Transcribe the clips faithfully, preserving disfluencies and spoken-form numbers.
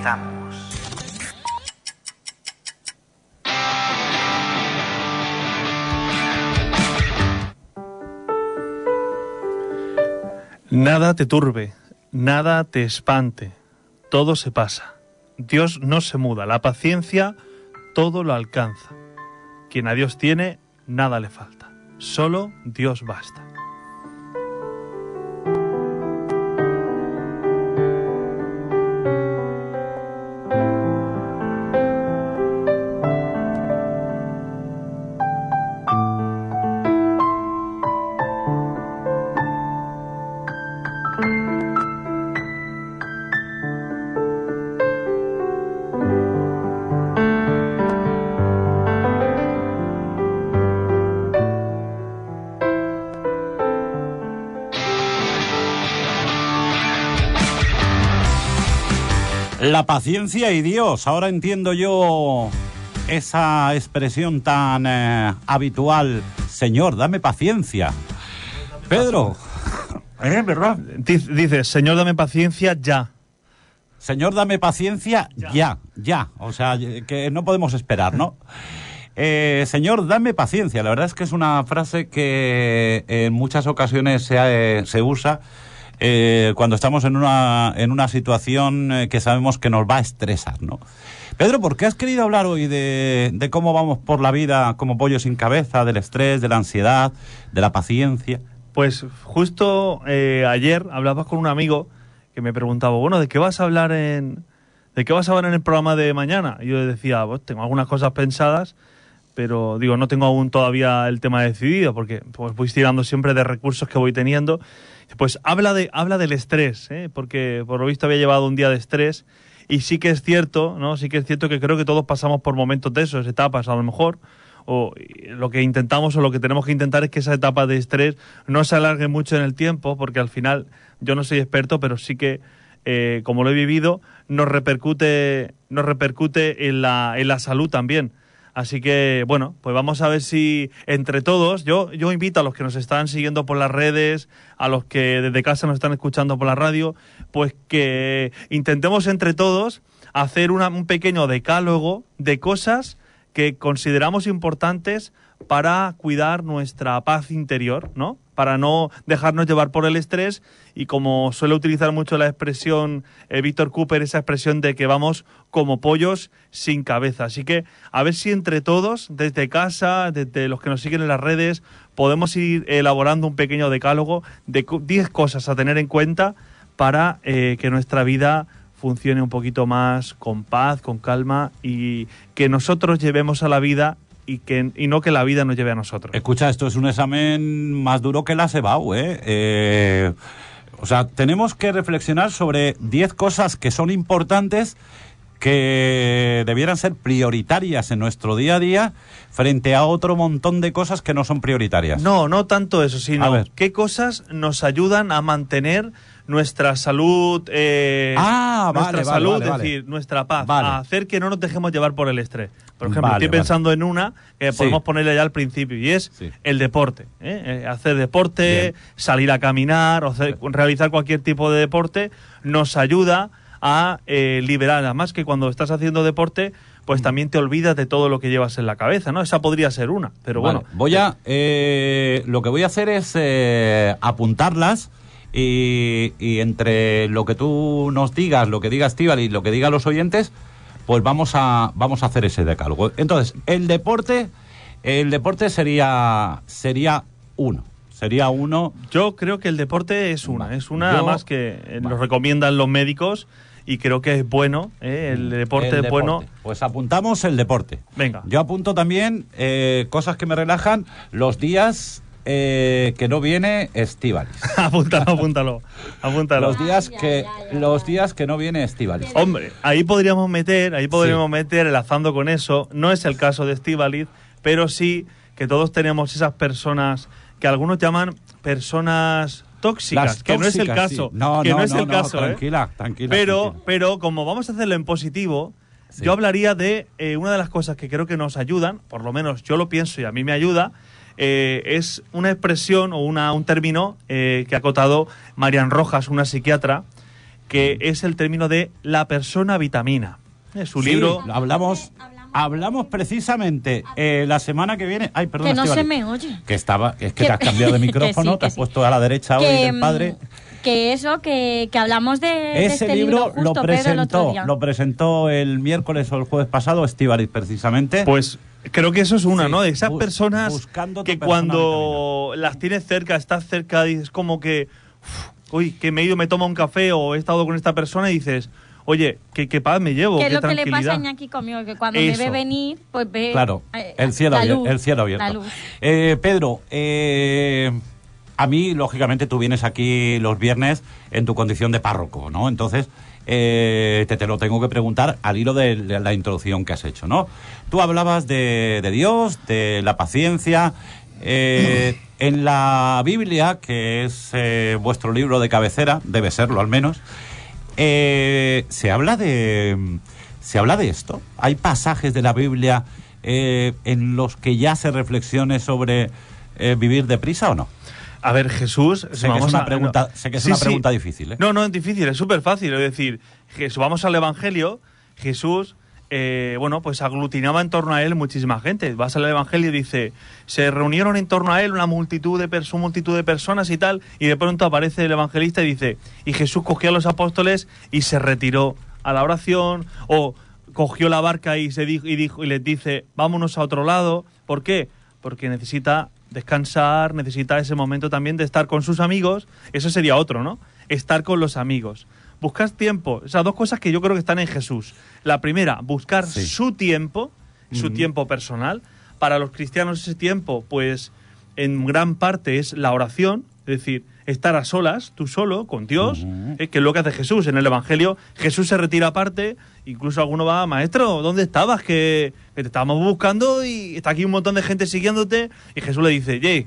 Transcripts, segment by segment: comenzamos. Nada te turbe, nada te espante, todo se pasa. Dios no se muda, la paciencia todo lo alcanza. Quien a Dios tiene, nada le falta, solo Dios basta. La paciencia y Dios. Ahora entiendo yo esa expresión tan eh, habitual. Señor, dame paciencia. Pedro. ¿Eh, verdad? Dice, Señor, dame paciencia ya. Señor, dame paciencia ya, ya. ya. O sea, que no podemos esperar, ¿no? Eh, señor, dame paciencia. La verdad es que es una frase que en muchas ocasiones se, eh, se usa... Eh, cuando estamos en una, en una situación eh, que sabemos que nos va a estresar, ¿no? Pedro, ¿por qué has querido hablar hoy de, de cómo vamos por la vida como pollo sin cabeza, del estrés, de la ansiedad, de la paciencia? Pues justo eh, ayer hablaba con un amigo que me preguntaba, bueno, ¿de qué vas a hablar en, de qué vas a hablar en el programa de mañana? Y yo le decía, pues tengo algunas cosas pensadas, pero digo, no tengo aún todavía el tema decidido, porque pues voy tirando siempre de recursos que voy teniendo. Pues habla de habla del estrés, ¿eh? Porque por lo visto había llevado un día de estrés y sí que es cierto, ¿no? Sí que es cierto que creo que todos pasamos por momentos de esos, etapas a lo mejor, o lo que intentamos o lo que tenemos que intentar es que esa etapa de estrés no se alargue mucho en el tiempo, porque al final yo no soy experto, pero sí que eh, como lo he vivido, nos repercute nos repercute en la en la salud también. Así que, bueno, pues vamos a ver si entre todos, yo, yo invito a los que nos están siguiendo por las redes, a los que desde casa nos están escuchando por la radio, pues que intentemos entre todos hacer una, un pequeño decálogo de cosas que consideramos importantes para cuidar nuestra paz interior, ¿no? Para no dejarnos llevar por el estrés y, como suele utilizar mucho la expresión eh, Víctor Cooper, esa expresión de que vamos como pollos sin cabeza. Así que a ver si entre todos, desde casa, desde los que nos siguen en las redes, podemos ir elaborando un pequeño decálogo de diez cosas a tener en cuenta para eh, que nuestra vida funcione un poquito más con paz, con calma y que nosotros llevemos a la vida y, que, y no que la vida nos lleve a nosotros. Escucha, esto es un examen más duro que la SEBAU, ¿eh? eh o sea, tenemos que reflexionar sobre diez cosas que son importantes, que debieran ser prioritarias en nuestro día a día frente a otro montón de cosas que no son prioritarias. No, no tanto eso, sino qué cosas nos ayudan a mantener nuestra salud, eh, ah, nuestra vale, salud, vale, vale. es decir, nuestra paz, vale. a hacer que no nos dejemos llevar por el estrés. Por ejemplo, vale, estoy vale. pensando en una que sí. podemos ponerle ya al principio, y es sí. el deporte. ¿eh? Hacer deporte, Bien. salir a caminar, o hacer, realizar cualquier tipo de deporte, nos ayuda a eh, liberar. Además que cuando estás haciendo deporte, pues también te olvidas de todo lo que llevas en la cabeza, ¿no? Esa podría ser una, pero vale, bueno. Voy a, eh, lo que voy a hacer es eh, apuntarlas. Y, y entre lo que tú nos digas, lo que diga Estíbaliz y lo que digan los oyentes, pues vamos a vamos a hacer ese decálogo. Entonces, el deporte, el deporte sería sería uno, sería uno. Yo creo que el deporte es una, vale. es una Yo, más que vale. nos recomiendan los médicos y creo que es bueno, ¿eh? el deporte el es deporte. bueno. Pues apuntamos el deporte. Venga. Yo apunto también eh, cosas que me relajan, los días. Eh, que no viene Estíbaliz. Apúntalo, apúntalo, apúntalo. Los días que ya, ya, ya. los días que no viene Estíbaliz. Hombre, ahí podríamos meter, ahí podríamos sí. meter enlazando con eso. No es el caso de Estíbaliz, pero sí que todos tenemos esas personas que algunos llaman personas tóxicas, Las que tóxicas, no es el caso, sí. no, que no, no es no, el no, caso. Tranquila, eh. tranquila. Pero, tranquila. pero como vamos a hacerlo en positivo, sí. yo hablaría de eh, una de las cosas que creo que nos ayudan, por lo menos yo lo pienso y a mí me ayuda. Eh, es una expresión o una, un término eh, que ha acotado Marian Rojas, una psiquiatra, que es el término de la persona vitamina. Es su sí, libro. Lo hablamos. Hablamos precisamente eh, la semana que viene. Ay, perdón, que no Estíbaliz, se me oye. Que estaba, es que, que te has cambiado de micrófono, que sí, te has sí. puesto a la derecha hoy que, del padre. Que eso, que, que hablamos de ese de este libro, libro justo, lo presentó, Pedro, lo presentó el miércoles o el jueves pasado Estíbaliz, precisamente. Pues creo que eso es una, sí, ¿no? De esas personas que cuando persona las tienes cerca, estás cerca, dices como que, uf, uy, que me he ido, me tomo un café o he estado con esta persona y dices, oye, qué, qué paz me llevo, qué tranquilidad. Que es lo que le pasa a Iñaki conmigo, que cuando Eso. me ve venir, pues ve... Claro, el cielo, la luz, el cielo abierto. La luz. Eh, Pedro, eh, a mí, lógicamente, tú vienes aquí los viernes en tu condición de párroco, ¿no? Entonces, eh, te, te lo tengo que preguntar al hilo de la introducción que has hecho, ¿no? Tú hablabas de, de Dios, de la paciencia... Eh, en la Biblia, que es eh, vuestro libro de cabecera, debe serlo al menos... Eh, se habla de se habla de esto. Hay pasajes de la Biblia eh, en los que ya se reflexione sobre eh, vivir deprisa o no. A ver, Jesús, sé vamos que es una a, pregunta, no. sé que es sí, una pregunta sí. difícil. ¿eh? No, no es difícil, es súper fácil. Es decir, Jesús, vamos al Evangelio. Jesús, eh, bueno, pues aglutinaba en torno a él muchísima gente. Vas al Evangelio y dice, se reunieron en torno a él una multitud de perso- multitud de personas y tal, y de pronto aparece el evangelista y dice, y Jesús cogió a los apóstoles y se retiró a la oración, o cogió la barca y se dijo y dijo y les dice, vámonos a otro lado. ¿Por qué? Porque necesita descansar, necesita ese momento también de estar con sus amigos. Eso sería otro, ¿no? Estar con los amigos. Buscar tiempo. O sea, dos cosas que yo creo que están en Jesús. La primera, buscar sí. su tiempo, su uh-huh. tiempo personal. Para los cristianos ese tiempo, pues, en gran parte es la oración, es decir, estar a solas, tú solo, con Dios, uh-huh. eh, que es lo que hace Jesús. En el Evangelio, Jesús se retira aparte, incluso alguno va, maestro, ¿dónde estabas? Que, que te estábamos buscando y está aquí un montón de gente siguiéndote. Y Jesús le dice, hey,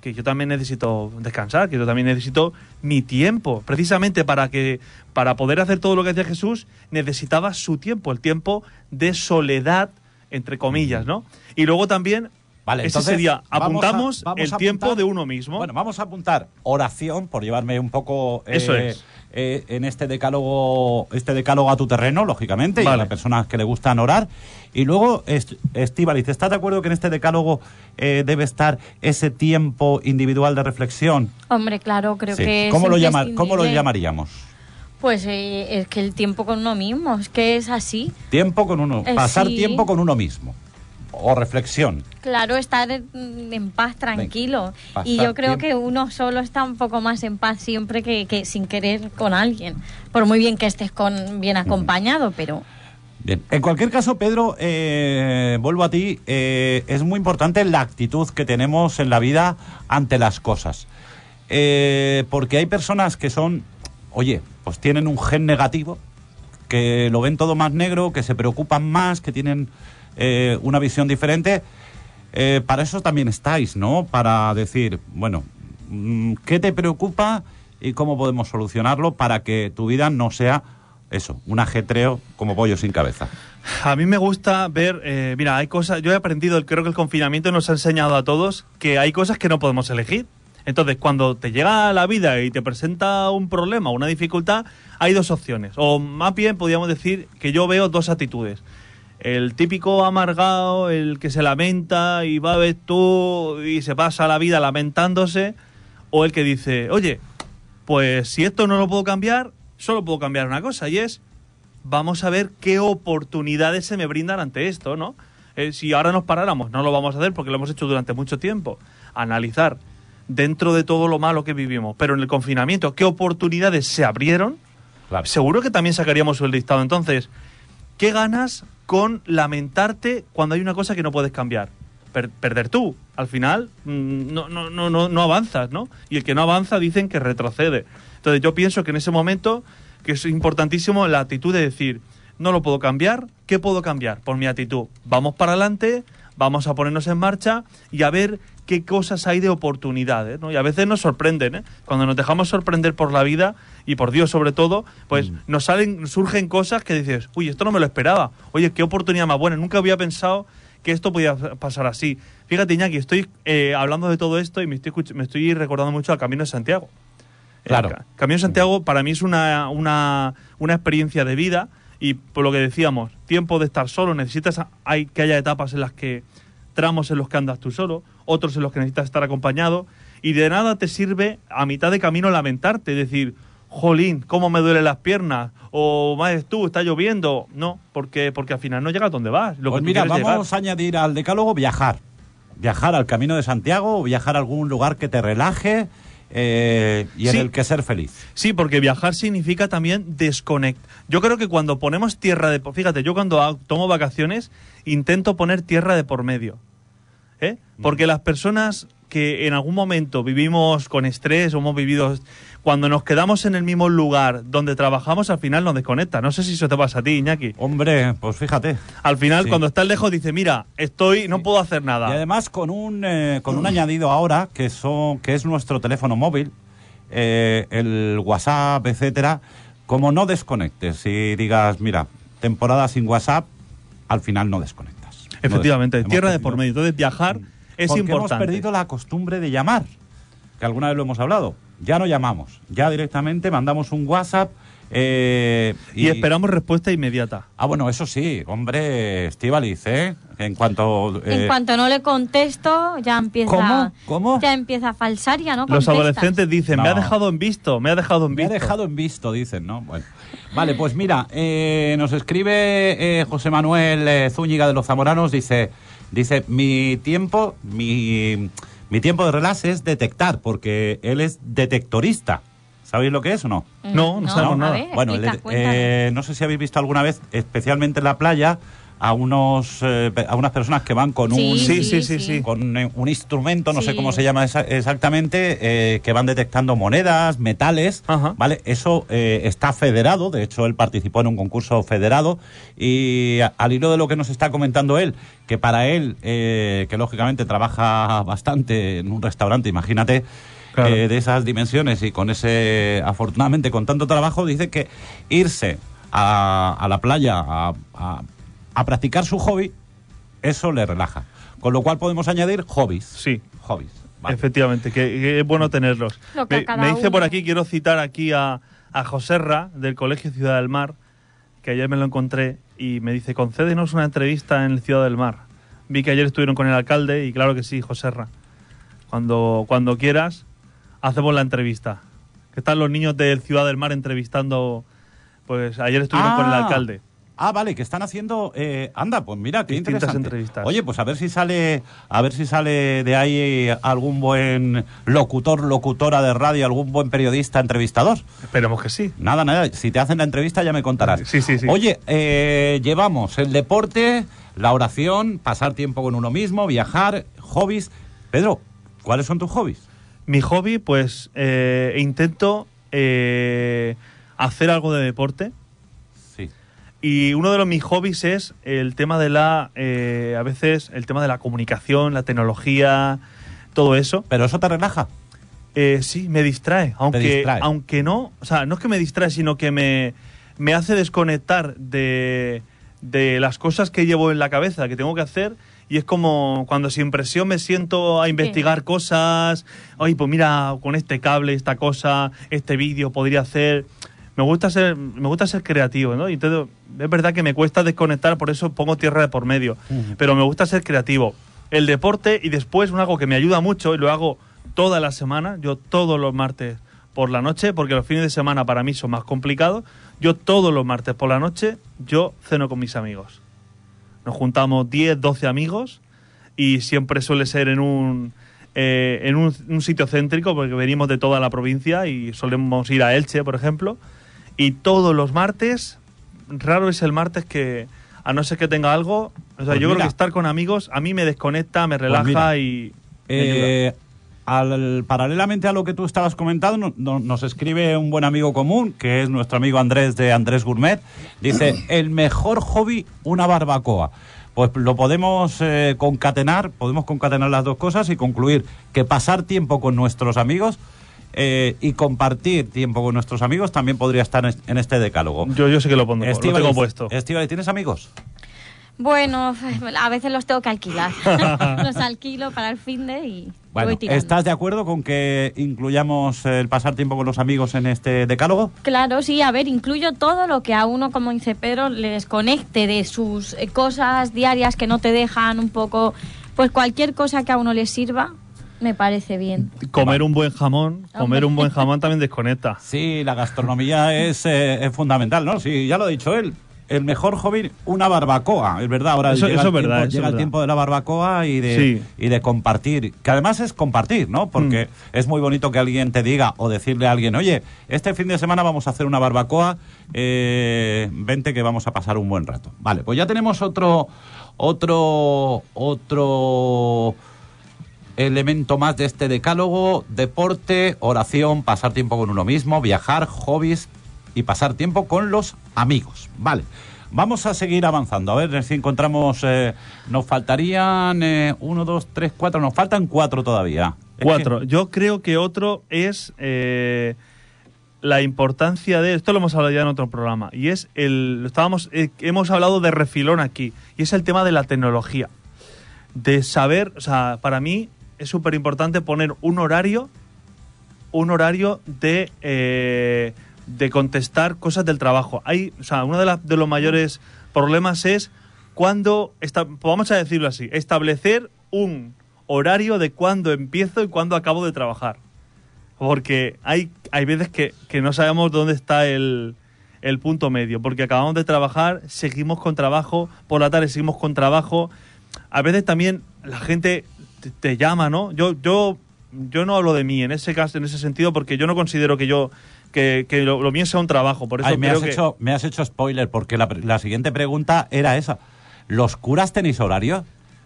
que yo también necesito descansar, que yo también necesito mi tiempo. Precisamente para que para poder hacer todo lo que hacía Jesús, necesitaba su tiempo, el tiempo de soledad, entre comillas, ¿no? Y luego también, vale, ese entonces, sería, apuntamos a, el tiempo apuntar, de uno mismo. Bueno, vamos a apuntar oración, por llevarme un poco eh, Eso es. eh, en este decálogo este decálogo a tu terreno, lógicamente, vale. y a las personas que le gustan orar. Y luego, Estíbaliz, ¿estás de acuerdo que en este decálogo eh, debe estar ese tiempo individual de reflexión? Hombre, claro, creo sí. que ¿Cómo es lo llamar, ¿Cómo lo llamaríamos? Pues eh, es que el tiempo con uno mismo, es que es así. Tiempo con uno, eh, pasar sí. tiempo con uno mismo, o reflexión. Claro, estar en paz, tranquilo. Venga, y yo creo tiempo. que uno solo está un poco más en paz siempre que, que sin querer con alguien. Por muy bien que estés con, bien acompañado, mm. pero... Bien. En cualquier caso, Pedro, eh, vuelvo a ti, eh, es muy importante la actitud que tenemos en la vida ante las cosas. Eh, porque hay personas que son... Oye, pues tienen un gen negativo, que lo ven todo más negro, que se preocupan más, que tienen eh, una visión diferente. Eh, para eso también estáis, ¿no? Para decir, bueno, ¿qué te preocupa y cómo podemos solucionarlo para que tu vida no sea eso, un ajetreo como pollo sin cabeza? A mí me gusta ver, eh, mira, hay cosas, yo he aprendido, creo que el confinamiento nos ha enseñado a todos que hay cosas que no podemos elegir. Entonces, cuando te llega la vida y te presenta un problema, una dificultad, hay dos opciones. O más bien, podríamos decir que yo veo dos actitudes. El típico amargado, el que se lamenta y va a ver tú y se pasa la vida lamentándose. O el que dice, oye, pues si esto no lo puedo cambiar, solo puedo cambiar una cosa. Y es, vamos a ver qué oportunidades se me brindan ante esto, ¿no? Eh, si ahora nos paráramos, no lo vamos a hacer porque lo hemos hecho durante mucho tiempo. Analizar. Dentro de todo lo malo que vivimos, pero en el confinamiento, ¿qué oportunidades se abrieron? Claro. Seguro que también sacaríamos el listado. Entonces, ¿qué ganas con lamentarte cuando hay una cosa que no puedes cambiar? Per- perder tú. Al final, no, no, no, no, no avanzas, ¿no? Y el que no avanza dicen que retrocede. Entonces, yo pienso que en ese momento, que es importantísimo la actitud de decir, no lo puedo cambiar, ¿qué puedo cambiar? Por mi actitud. Vamos para adelante, vamos a ponernos en marcha y a ver qué cosas hay de oportunidades, ¿no? Y a veces nos sorprenden, ¿eh? Cuando nos dejamos sorprender por la vida y por Dios sobre todo, pues mm. nos salen, surgen cosas que dices, uy, esto no me lo esperaba. Oye, qué oportunidad más buena. Nunca había pensado que esto podía pasar así. Fíjate, Iñaki, estoy eh, hablando de todo esto y me estoy, me estoy recordando mucho al Camino de Santiago. Claro. El Camino de Santiago para mí es una, una, una experiencia de vida y, por lo que decíamos, tiempo de estar solo. Necesitas hay, que haya etapas en las que, tramos en los que andas tú solo, otros en los que necesitas estar acompañado, y de nada te sirve a mitad de camino lamentarte, decir, jolín, cómo me duelen las piernas, o madre tú, está lloviendo. No, porque, porque al final no llegas donde vas. Lo pues que mira, vamos llegar. a añadir al decálogo viajar. Viajar al Camino de Santiago, o viajar a algún lugar que te relaje eh, y sí, en el que ser feliz. Sí, porque viajar significa también desconectar. Yo creo que cuando ponemos tierra de... Fíjate, yo cuando tomo vacaciones intento poner tierra de por medio. ¿eh? Porque las personas que en algún momento vivimos con estrés o hemos vivido... Cuando nos quedamos en el mismo lugar donde trabajamos, al final nos desconecta. No sé si eso te pasa a ti, Iñaki. Hombre, pues fíjate. Al final, sí. cuando estás lejos, dices, mira, estoy, no sí. puedo hacer nada. Y además con un eh, con un añadido ahora, que son que es nuestro teléfono móvil, eh, el WhatsApp, etcétera. Como no desconectes y digas, mira, temporada sin WhatsApp, al final no desconectas. Efectivamente, no des tierra de por medio. Entonces viajar es porque importante. Hemos perdido la costumbre de llamar, que alguna vez lo hemos hablado. Ya no llamamos, ya directamente mandamos un WhatsApp eh, y... y esperamos respuesta inmediata. Ah, bueno, eso sí, hombre, Estíbaliz, ¿eh? En cuanto... Eh... En cuanto no le contesto, ya empieza... ¿Cómo? ¿Cómo? Ya empieza a falsar, ya no contestas. Los adolescentes dicen, no. me ha dejado en visto, me ha dejado en visto. Me ha dejado en visto, dicen, ¿no? Bueno, vale, pues mira, eh, nos escribe eh, José Manuel eh, Zúñiga de los Zamoranos, dice, dice, mi tiempo, mi... Mi tiempo de relax es detectar, porque él es detectorista. ¿Sabéis lo que es o no? No, no, no sabemos nada. Ver, bueno, explica, eh, no sé si habéis visto alguna vez, especialmente en la playa, a unos eh, a unas personas que van con sí, un sí, sí, sí, sí. con un instrumento, no sí. sé cómo se llama esa, exactamente, eh, que van detectando monedas, metales, Ajá. ¿vale? Eso eh, está federado, de hecho él participó en un concurso federado, y a, al hilo de lo que nos está comentando él, que para él, eh, que lógicamente trabaja bastante en un restaurante, imagínate, claro. eh, de esas dimensiones y con ese, afortunadamente con tanto trabajo, dice que irse a, a la playa, a, a a practicar su hobby, eso le relaja. Con lo cual podemos añadir hobbies. Sí. Hobbies. Vale. Efectivamente, que, que es bueno tenerlos. Me, me dice uno. por aquí, quiero citar aquí a, a José Ra, del Colegio Ciudad del Mar, que ayer me lo encontré, y me dice, concédenos una entrevista en el Ciudad del Mar. Vi que ayer estuvieron con el alcalde, y claro que sí, José Ra. Cuando, cuando quieras, hacemos la entrevista. Que están los niños del Ciudad del Mar entrevistando, pues ayer estuvieron ah. con el alcalde. Ah, vale, que están haciendo... Eh, anda, pues mira, qué Distintas interesante. Entrevistas. Oye, pues a ver si sale a ver si sale de ahí algún buen locutor, locutora de radio, algún buen periodista, entrevistador. Esperemos que sí. Nada, nada, si te hacen la entrevista ya me contarás. Sí, sí, sí. Oye, eh, llevamos el deporte, la oración, pasar tiempo con uno mismo, viajar, hobbies. Pedro, ¿cuáles son tus hobbies? Mi hobby, pues, eh, intento eh, hacer algo de deporte. Y uno de los, mis hobbies es el tema de la, eh, a veces, el tema de la comunicación, la tecnología, todo eso. ¿Pero eso te relaja? Eh, sí, me distrae. Aunque, ¿Te distrae? aunque no, o sea, no es que me distrae, sino que me, me hace desconectar de, de las cosas que llevo en la cabeza, que tengo que hacer. Y es como cuando sin presión me siento a investigar sí. cosas. Oye, pues mira, con este cable, esta cosa, este vídeo podría hacer... Me gusta ser, me gusta ser creativo, ¿no? Y entonces, es verdad que me cuesta desconectar, por eso pongo tierra de por medio. Uh-huh. Pero me gusta ser creativo. El deporte y después algo que me ayuda mucho, y lo hago toda la semana, yo todos los martes por la noche, porque los fines de semana para mí son más complicados, yo todos los martes por la noche, yo ceno con mis amigos. Nos juntamos diez, doce amigos y siempre suele ser en un... Eh, en un, un sitio céntrico, porque venimos de toda la provincia y solemos ir a Elche, por ejemplo. Y todos los martes, raro es el martes que, a no ser que tenga algo, o sea, pues yo mira, creo que estar con amigos a mí me desconecta, me relaja pues mira, y... Eh, al, paralelamente a lo que tú estabas comentando, no, no, nos escribe un buen amigo común, que es nuestro amigo Andrés de Andrés Gourmet, dice, el mejor hobby, una barbacoa. Pues lo podemos eh, concatenar, podemos concatenar las dos cosas y concluir que pasar tiempo con nuestros amigos... Eh, y compartir tiempo con nuestros amigos también podría estar en este decálogo. Yo, yo sé que lo pongo, Estíbaliz, lo tengo puesto. Estíbaliz, ¿tienes amigos? Bueno, a veces los tengo que alquilar. Los alquilo para el finde y... Bueno, ¿estás de acuerdo con que incluyamos el pasar tiempo con los amigos en este decálogo? Claro, sí, a ver, incluyo todo lo que a uno, como dice Pedro, le desconecte de sus cosas diarias que no te dejan un poco... Pues cualquier cosa que a uno le sirva... Me parece bien. Comer un buen jamón, comer un buen jamón también desconecta. Sí, la gastronomía es, eh, es fundamental, ¿no? Sí, ya lo ha dicho él. El mejor hobby, una barbacoa, es verdad. Ahora eso, llega, eso el, verdad, tiempo, llega verdad. el tiempo de la barbacoa y de, sí. y de compartir. Que además es compartir, ¿no? Porque mm. es muy bonito que alguien te diga o decirle a alguien, oye, este fin de semana vamos a hacer una barbacoa, eh, vente que vamos a pasar un buen rato. Vale, pues ya tenemos otro, otro, otro... elemento más de este decálogo: deporte, oración, pasar tiempo con uno mismo, viajar, hobbies y pasar tiempo con los amigos. Vale, vamos a seguir avanzando. A ver si encontramos... Eh, nos faltarían eh, uno, dos, tres, cuatro. Nos faltan cuatro todavía. Cuatro. Es que... Yo creo que otro es eh, la importancia de... Esto lo hemos hablado ya en otro programa. Y es el... Estábamos, eh, hemos hablado de refilón aquí. Y es el tema de la tecnología. De saber... O sea, para mí... Es súper importante poner un horario, un horario de, eh, de contestar cosas del trabajo. Hay, o sea, uno de, la, de los mayores problemas es cuando, esta, vamos a decirlo así, establecer un horario de cuándo empiezo y cuándo acabo de trabajar. Porque hay, hay veces que, que no sabemos dónde está el, el punto medio, porque acabamos de trabajar, seguimos con trabajo, por la tarde seguimos con trabajo. A veces también la gente... te llama, ¿no? Yo yo yo no hablo de mí en ese caso, en ese sentido, porque yo no considero que yo que, que lo, lo mío sea un trabajo. Por eso Ay, me creo has que... hecho me has hecho spoiler, porque la, la siguiente pregunta era esa. ¿Los curas tenéis horario?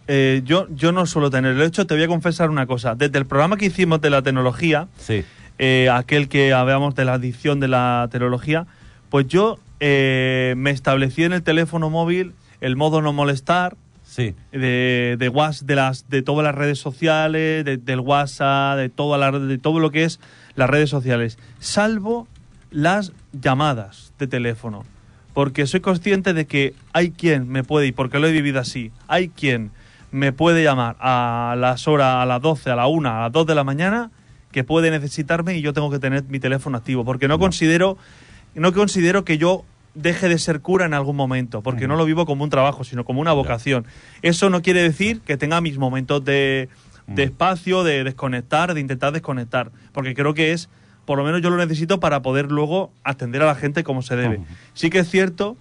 Eh, yo yo no suelo tener. De hecho, te voy a confesar una cosa. Desde el programa que hicimos de la tecnología, sí. eh, aquel que hablábamos de la adicción de la tecnología, pues yo eh, me establecí en el teléfono móvil el modo no molestar. Sí. De, de, WhatsApp, de, las, de todas las redes sociales, de, del WhatsApp, de, toda la, de todo lo que es las redes sociales, salvo las llamadas de teléfono, porque soy consciente de que hay quien me puede, y porque lo he vivido así, hay quien me puede llamar a las horas, a las doce, a la una, a las dos de la mañana, que puede necesitarme y yo tengo que tener mi teléfono activo, porque no, no. considero no considero que yo... deje de ser cura en algún momento, porque no lo vivo como un trabajo, sino como una vocación. Eso no quiere decir que tenga mis momentos de, de espacio, de desconectar, de intentar desconectar, porque creo que es, por lo menos yo lo necesito para poder luego atender a la gente como se debe. Sí que es cierto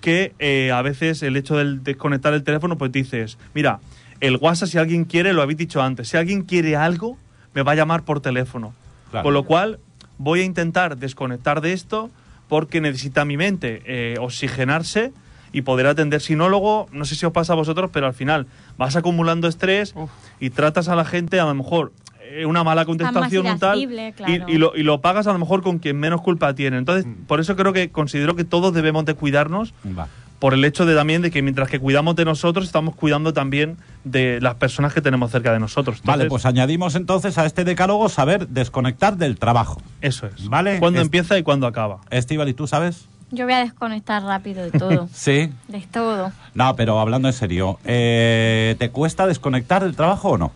que eh, a veces el hecho de desconectar el teléfono, pues dices, mira, el WhatsApp, si alguien quiere, lo habéis dicho antes, si alguien quiere algo, me va a llamar por teléfono. Claro. Con lo cual, voy a intentar desconectar de esto, porque necesita mi mente eh, oxigenarse y poder atender. Si no, luego, no sé si os pasa a vosotros, pero al final vas acumulando estrés. Uf. Y tratas a la gente, a lo mejor, eh, una mala contestación o tal, claro. y, y, lo, y lo pagas a lo mejor con quien menos culpa tiene. Entonces, mm. por eso creo que considero que todos debemos de cuidarnos, Va. por el hecho de también de que mientras que cuidamos de nosotros, estamos cuidando también de las personas que tenemos cerca de nosotros. Entonces, vale, pues añadimos entonces a este decálogo saber desconectar del trabajo. Eso es. ¿Vale? Cuándo es... empieza y cuándo acaba. Estíbaliz, ¿tú sabes? Yo voy a desconectar rápido de todo. ¿Sí? De todo. No, pero hablando en serio, eh, ¿te cuesta desconectar del trabajo o no?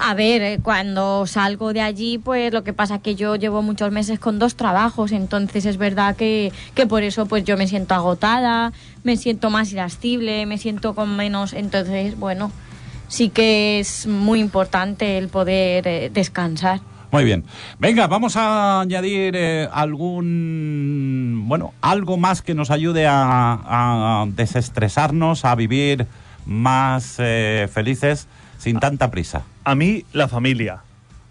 A ver, eh, cuando salgo de allí, pues lo que pasa es que yo llevo muchos meses con dos trabajos, entonces es verdad que, que por eso pues yo me siento agotada, me siento más irascible, me siento con menos, entonces bueno, sí que es muy importante el poder eh, descansar. Muy bien. Venga, vamos a añadir eh, algún, bueno, algo más que nos ayude a, a desestresarnos, a vivir más eh, felices. Sin tanta prisa. A mí, la familia.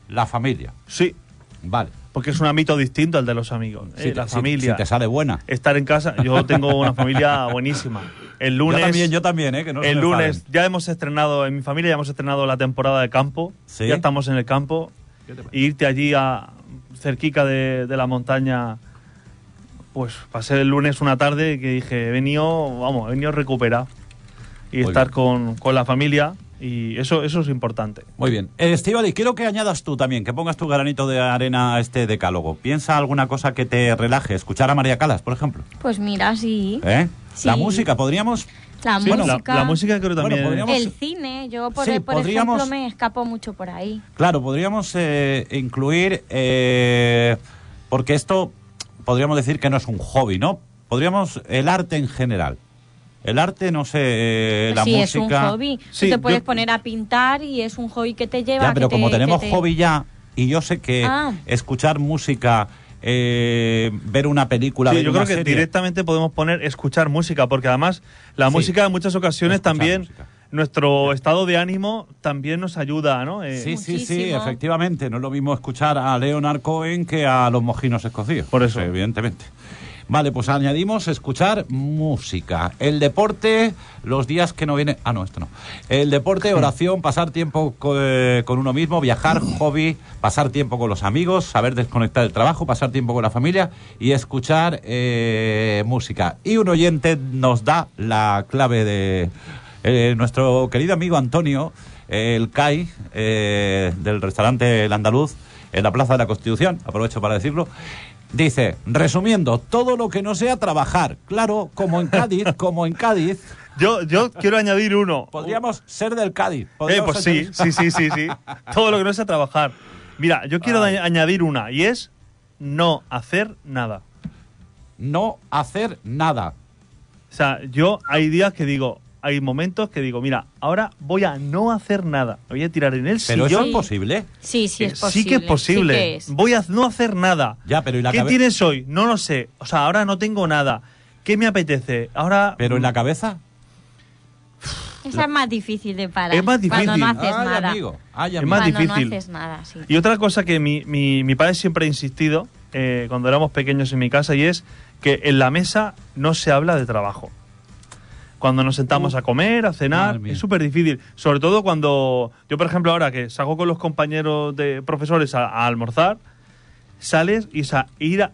¿La familia? Sí. Vale. Porque es un ámbito distinto al de los amigos. Si eh, te, la familia. Si, si te sale buena. Estar en casa. Yo tengo una familia buenísima. El lunes... Yo también, yo también, ¿eh? Que no el lunes ya hemos estrenado, en mi familia ya hemos estrenado la temporada de campo. ¿Sí? Ya estamos en el campo. Y irte allí a cerquica de, de la montaña... Pues pasé el lunes una tarde que dije, he venido, vamos, he venido a recuperar. Y Muy estar con, con la familia... Y eso, eso es importante. Muy bien. Estíbaliz, quiero que añadas tú también, que pongas tu granito de arena a este decálogo. Piensa alguna cosa que te relaje. Escuchar a María Calas, por ejemplo. Pues mira, sí. ¿Eh? Sí. La música, podríamos... La sí, música. La, la música creo también. Bueno, podríamos... El cine, yo por, sí, por podríamos... ejemplo me escapo mucho por ahí. Claro, podríamos eh, incluir, eh, porque esto podríamos decir que no es un hobby, ¿no? Podríamos, el arte en general. El arte, no sé, eh, la sí, música... Sí, es un hobby. Sí, Tú te puedes yo... poner a pintar y es un hobby que te lleva... Ya, pero que como te, tenemos te... hobby ya, y yo sé que ah. escuchar música... Eh, ver una película, sí, ver yo una creo que serie. Directamente podemos poner escuchar música, porque además la sí, música en muchas ocasiones también música. Nuestro sí. estado de ánimo también nos ayuda, ¿no? Eh, sí, muchísimo. sí, sí, efectivamente. No es lo mismo escuchar a Leonard Cohen que a los Mojinos Escocios. Por eso, sí, evidentemente. Vale, pues añadimos escuchar música. El deporte, los días que no viene... Ah, no, esto no. El deporte, oración, pasar tiempo con, eh, con uno mismo, viajar, hobby, pasar tiempo con los amigos, saber desconectar del trabajo, pasar tiempo con la familia y escuchar eh, música. Y un oyente nos da la clave de... Eh, nuestro querido amigo Antonio, eh, el C A I eh, del restaurante El Andaluz, en la Plaza de la Constitución, aprovecho para decirlo, dice, resumiendo, todo lo que no sea trabajar, claro, como en Cádiz, como en Cádiz. Yo, yo quiero añadir uno. Podríamos ser del Cádiz. Eh, pues sí, sí, sí, sí, sí. Todo lo que no sea trabajar. Mira, yo quiero Ay. añadir una, y es no hacer nada. No hacer nada. O sea, yo hay días que digo, hay momentos que digo, mira, ahora voy a no hacer nada. Me voy a tirar en el sillón. ¿Pero eso es posible? Sí, sí es posible. Sí que es posible. Sí que es. Voy a no hacer nada. Ya, pero ¿y la ¿Qué cabe... tienes hoy? No lo sé. O sea, ahora no tengo nada. ¿Qué me apetece? Ahora... ¿Pero en la cabeza? Esa es más difícil de parar. Es más difícil. Cuando no haces Ay, nada. Amigo. Ay, amigo. Es más cuando difícil. No haces nada, sí. Y otra cosa que mi, mi, mi padre siempre ha insistido, eh, cuando éramos pequeños en mi casa, y es que en la mesa no se habla de trabajo. Cuando nos sentamos a comer, a cenar, es súper difícil. Sobre todo cuando... Yo, por ejemplo, ahora que salgo con los compañeros de profesores a, a almorzar, sales y sa, ir a,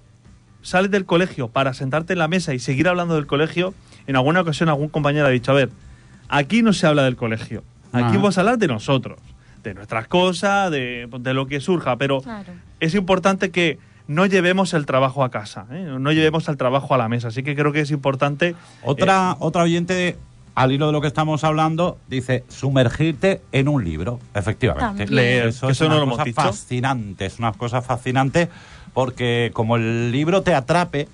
sales del colegio para sentarte en la mesa y seguir hablando del colegio. En alguna ocasión algún compañero ha dicho, a ver, aquí no se habla del colegio. Aquí vamos a hablar de nosotros, de nuestras cosas, de, de lo que surja. Pero claro, es importante que no llevemos el trabajo a casa, ¿eh? No llevemos el trabajo a la mesa, así que creo que es importante... Otra, eh, otra oyente, al hilo de lo que estamos hablando, dice, sumergirte en un libro, efectivamente. Leer, eso es una cosa fascinante, es una cosa fascinante, porque como el libro te atrape,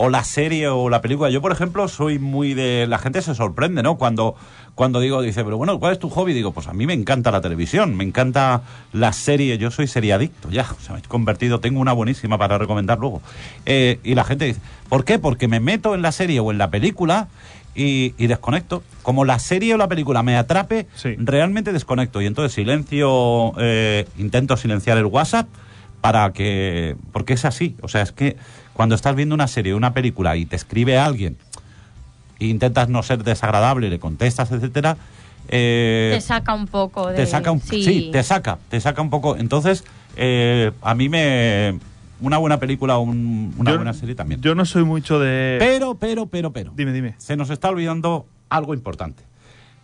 o la serie o la película... Yo, por ejemplo, soy muy de... La gente se sorprende, ¿no? Cuando, cuando digo, dice, pero bueno, ¿cuál es tu hobby? Digo, pues a mí me encanta la televisión, me encanta la serie, yo soy seriadicto, ya, o sea, me he convertido, tengo una buenísima para recomendar luego. Eh, y la gente dice, ¿por qué? Porque me meto en la serie o en la película y, y desconecto. Como la serie o la película me atrape, sí, realmente desconecto. Y entonces silencio, eh, intento silenciar el WhatsApp para que... Porque es así, o sea, es que... Cuando estás viendo una serie o una película y te escribe alguien e intentas no ser desagradable, le contestas, etcétera, eh, te saca un poco de... Te saca un, sí. sí, te saca, te saca un poco. Entonces, eh, a mí me... Una buena película o un, una yo, buena serie también. Yo no soy mucho de... Pero, pero, pero, pero. Dime, dime. Se nos está olvidando algo importante.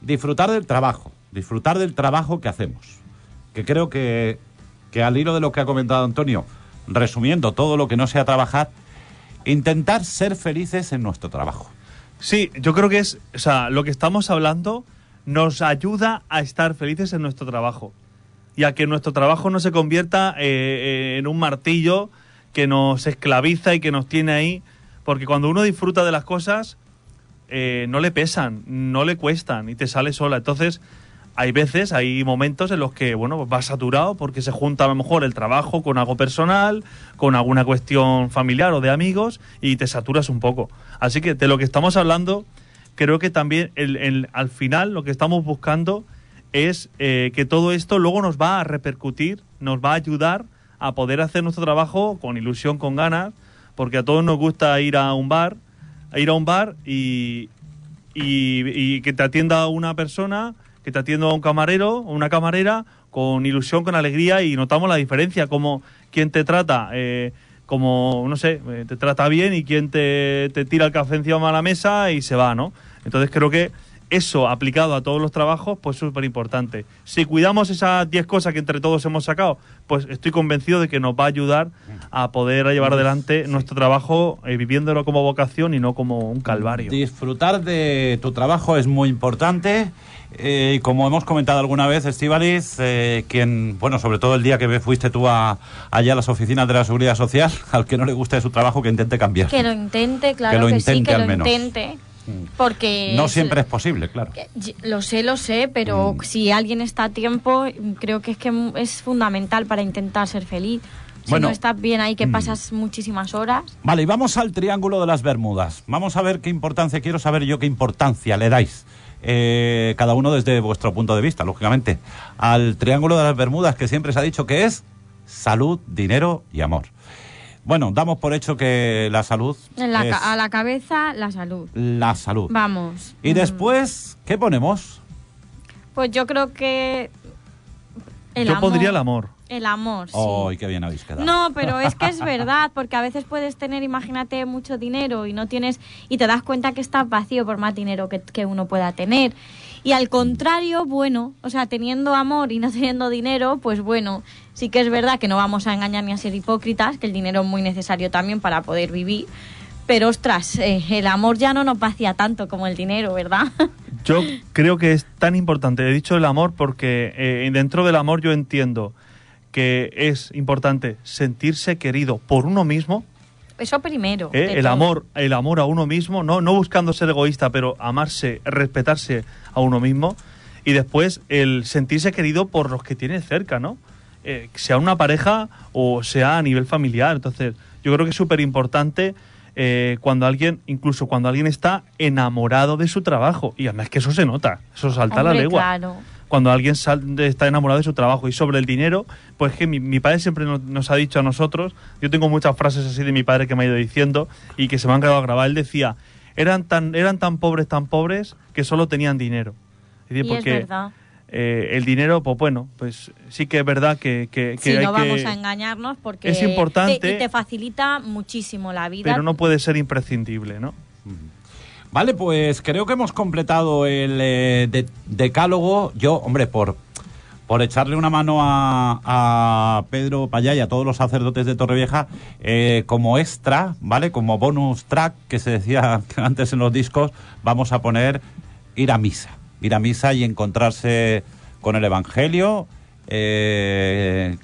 Disfrutar del trabajo, disfrutar del trabajo que hacemos. Que creo que, que al hilo de lo que ha comentado Antonio, resumiendo todo lo que no sea trabajar, intentar ser felices en nuestro trabajo. Sí, yo creo que es, o sea, lo que estamos hablando nos ayuda a estar felices en nuestro trabajo y a que nuestro trabajo no se convierta eh, en un martillo que nos esclaviza y que nos tiene ahí, porque cuando uno disfruta de las cosas eh, no le pesan, no le cuestan y te sale sola. Entonces hay veces, hay momentos en los que, bueno, pues vas saturado porque se junta a lo mejor el trabajo con algo personal, con alguna cuestión familiar o de amigos y te saturas un poco. Así que de lo que estamos hablando, creo que también el, el, al final lo que estamos buscando es eh, que todo esto luego nos va a repercutir, nos va a ayudar a poder hacer nuestro trabajo con ilusión, con ganas, porque a todos nos gusta ir a un bar, a ir a un bar y, y, y que te atienda una persona... que te atiendo a un camarero o una camarera con ilusión, con alegría, y notamos la diferencia, como quién te trata, eh, como, no sé, eh, te trata bien y quién te, te tira el café encima a la mesa y se va, ¿no? Entonces creo que eso aplicado a todos los trabajos, pues es súper importante. Si cuidamos esas diez cosas que entre todos hemos sacado, pues estoy convencido de que nos va a ayudar a poder llevar adelante sí. nuestro trabajo, eh, viviéndolo como vocación y no como un calvario. Disfrutar de tu trabajo es muy importante. Eh, como hemos comentado alguna vez, Estíbaliz, eh, quien, bueno, sobre todo el día que fuiste tú a, allá a las oficinas de la Seguridad Social, al que no le guste su trabajo, que intente cambiar. Que lo intente, claro que, lo que intente, sí, que al menos. lo intente. Porque no siempre es posible, claro. Lo sé, lo sé, pero mm. si alguien está a tiempo, creo que es que es fundamental para intentar ser feliz. Si bueno, no estás bien ahí, que pasas mm. muchísimas horas. Vale, y vamos al Triángulo de las Bermudas. Vamos a ver qué importancia, quiero saber yo qué importancia le dais, eh, cada uno desde vuestro punto de vista, lógicamente, al Triángulo de las Bermudas, que siempre se ha dicho que es salud, dinero y amor. Bueno, damos por hecho que la salud la es... A la cabeza, la salud. La salud. Vamos. ¿Y después qué ponemos? Pues yo creo que... El yo amor. pondría el amor. El amor, sí. ¡Ay, qué bien habéis quedado! No, pero es que es verdad, porque a veces puedes tener, imagínate, mucho dinero y no tienes... Y te das cuenta que estás vacío por más dinero que, que uno pueda tener. Y al contrario, bueno, o sea, teniendo amor y no teniendo dinero, pues bueno, sí que es verdad que no vamos a engañar ni a ser hipócritas, que el dinero es muy necesario también para poder vivir, pero ostras, eh, el amor ya no nos vacía tanto como el dinero, ¿verdad? Yo creo que es tan importante, he dicho el amor porque eh, dentro del amor yo entiendo que es importante sentirse querido por uno mismo. Eso primero. ¿Eh? El amor, el amor a uno mismo, no, no buscando ser egoísta, pero amarse, respetarse a uno mismo. Y después el sentirse querido por los que tienes cerca, ¿no? Eh, sea una pareja o sea a nivel familiar. Entonces, yo creo que es súper importante eh, cuando alguien, incluso cuando alguien está enamorado de su trabajo. Y además que eso se nota, eso salta Hombre, a la legua. Claro. Cuando alguien sal, está enamorado de su trabajo. Y sobre el dinero, pues que mi, mi padre siempre nos, nos ha dicho a nosotros, yo tengo muchas frases así de mi padre que me ha ido diciendo y que se me han quedado grabadas. Él decía, eran tan, eran tan pobres, tan pobres, que solo tenían dinero. Y, y porque, es verdad. Eh, el dinero, pues bueno, pues sí que es verdad que... que, que sí, hay no vamos que, a engañarnos porque... Es importante. Te, y te facilita muchísimo la vida. Pero no puede ser imprescindible, ¿no? Mm-hmm. Vale, pues creo que hemos completado el eh, de, decálogo. Yo, hombre, por, por echarle una mano a, a Pedro Payá y a todos los sacerdotes de Torrevieja, eh, como extra, ¿vale? Como bonus track, que se decía antes en los discos, vamos a poner ir a misa. Ir a misa y encontrarse con el Evangelio, eh,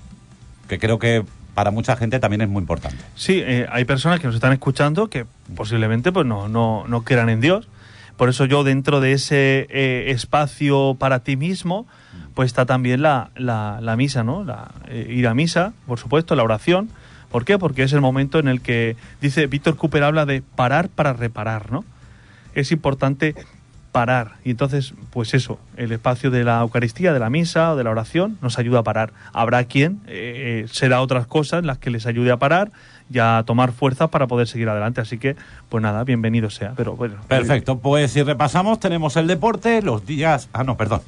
que creo que... para mucha gente también es muy importante. Sí, eh, hay personas que nos están escuchando que posiblemente pues no, no, no crean en Dios. Por eso yo dentro de ese eh, espacio para ti mismo, pues está también la, la, la misa, ¿no? La, eh, ir a misa, por supuesto, la oración. ¿Por qué? Porque es el momento en el que, dice, Víctor Cooper habla de parar para reparar, ¿no? Es importante parar. Y entonces, pues eso, el espacio de la Eucaristía, de la misa o de la oración nos ayuda a parar. Habrá quien eh, será otras cosas las que les ayude a parar y a tomar fuerzas para poder seguir adelante. Así que, pues nada, bienvenido sea. Pero bueno. Perfecto. Pues si repasamos, tenemos el deporte, los días... Ah, no, perdón.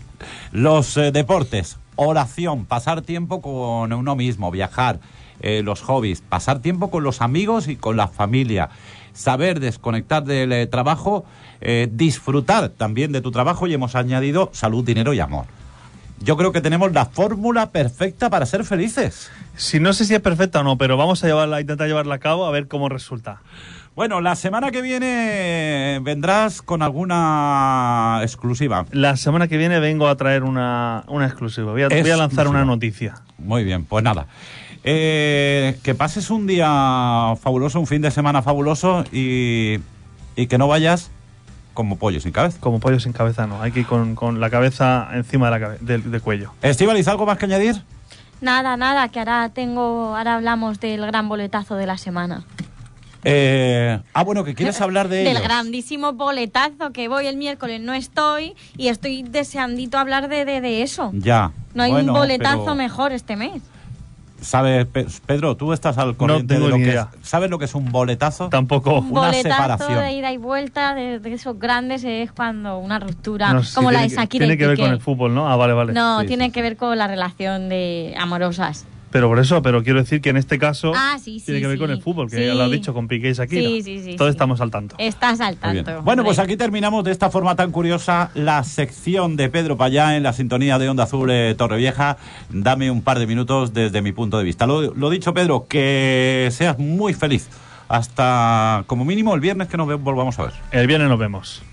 Los eh, deportes, oración, pasar tiempo con uno mismo, viajar, eh, los hobbies, pasar tiempo con los amigos y con la familia, saber desconectar del eh, trabajo, eh, disfrutar también de tu trabajo y hemos añadido salud, dinero y amor. Yo creo que tenemos la fórmula perfecta para ser felices. Sí, no sé si es perfecta o no, pero vamos a llevarla, intentar llevarla a cabo a ver cómo resulta. Bueno, la semana que viene vendrás con alguna exclusiva. La semana que viene vengo a traer una, una exclusiva. Voy a, voy a lanzar una noticia. Muy bien, pues nada. Eh, que pases un día fabuloso, un fin de semana fabuloso y, y que no vayas como pollo sin cabeza. Como pollo sin cabeza no, hay que ir con, con la cabeza encima de la cabe- del, del cuello. Estíbaliz, ¿algo más que añadir? Nada, nada, que ahora tengo, ahora hablamos del gran boletazo de la semana. Eh, ah, bueno, que quieres hablar de ellos. Del grandísimo boletazo que voy el miércoles, no estoy, y estoy deseandito hablar de, de, de eso. Ya. No hay bueno, un boletazo pero... mejor este mes. ¿Sabes, Pedro, tú estás al corriente no de lo que es, ¿sabes lo que es un boletazo? Tampoco. Un una boletazo separación. De ida y vuelta de, de esos grandes es cuando una ruptura, no, sí, como la de Shakira. Tiene que ver con el fútbol, ¿no? Ah, vale, vale. No, sí, tiene sí, que sí. ver con la relación de amorosas. Pero por eso, pero quiero decir que en este caso ah, sí, sí, tiene que ver sí. con el fútbol, que sí. ya lo has dicho con Piqué y Shakira. Sí, sí, sí, Todos sí. estamos al tanto. Estás al tanto. Bueno, pues aquí terminamos de esta forma tan curiosa la sección de Pedro Payá en la sintonía de Onda Azul eh, Torrevieja. Dame un par de minutos desde mi punto de vista. Lo, lo dicho, Pedro, que seas muy feliz. Hasta como mínimo el viernes que nos volvamos a ver. El viernes nos vemos.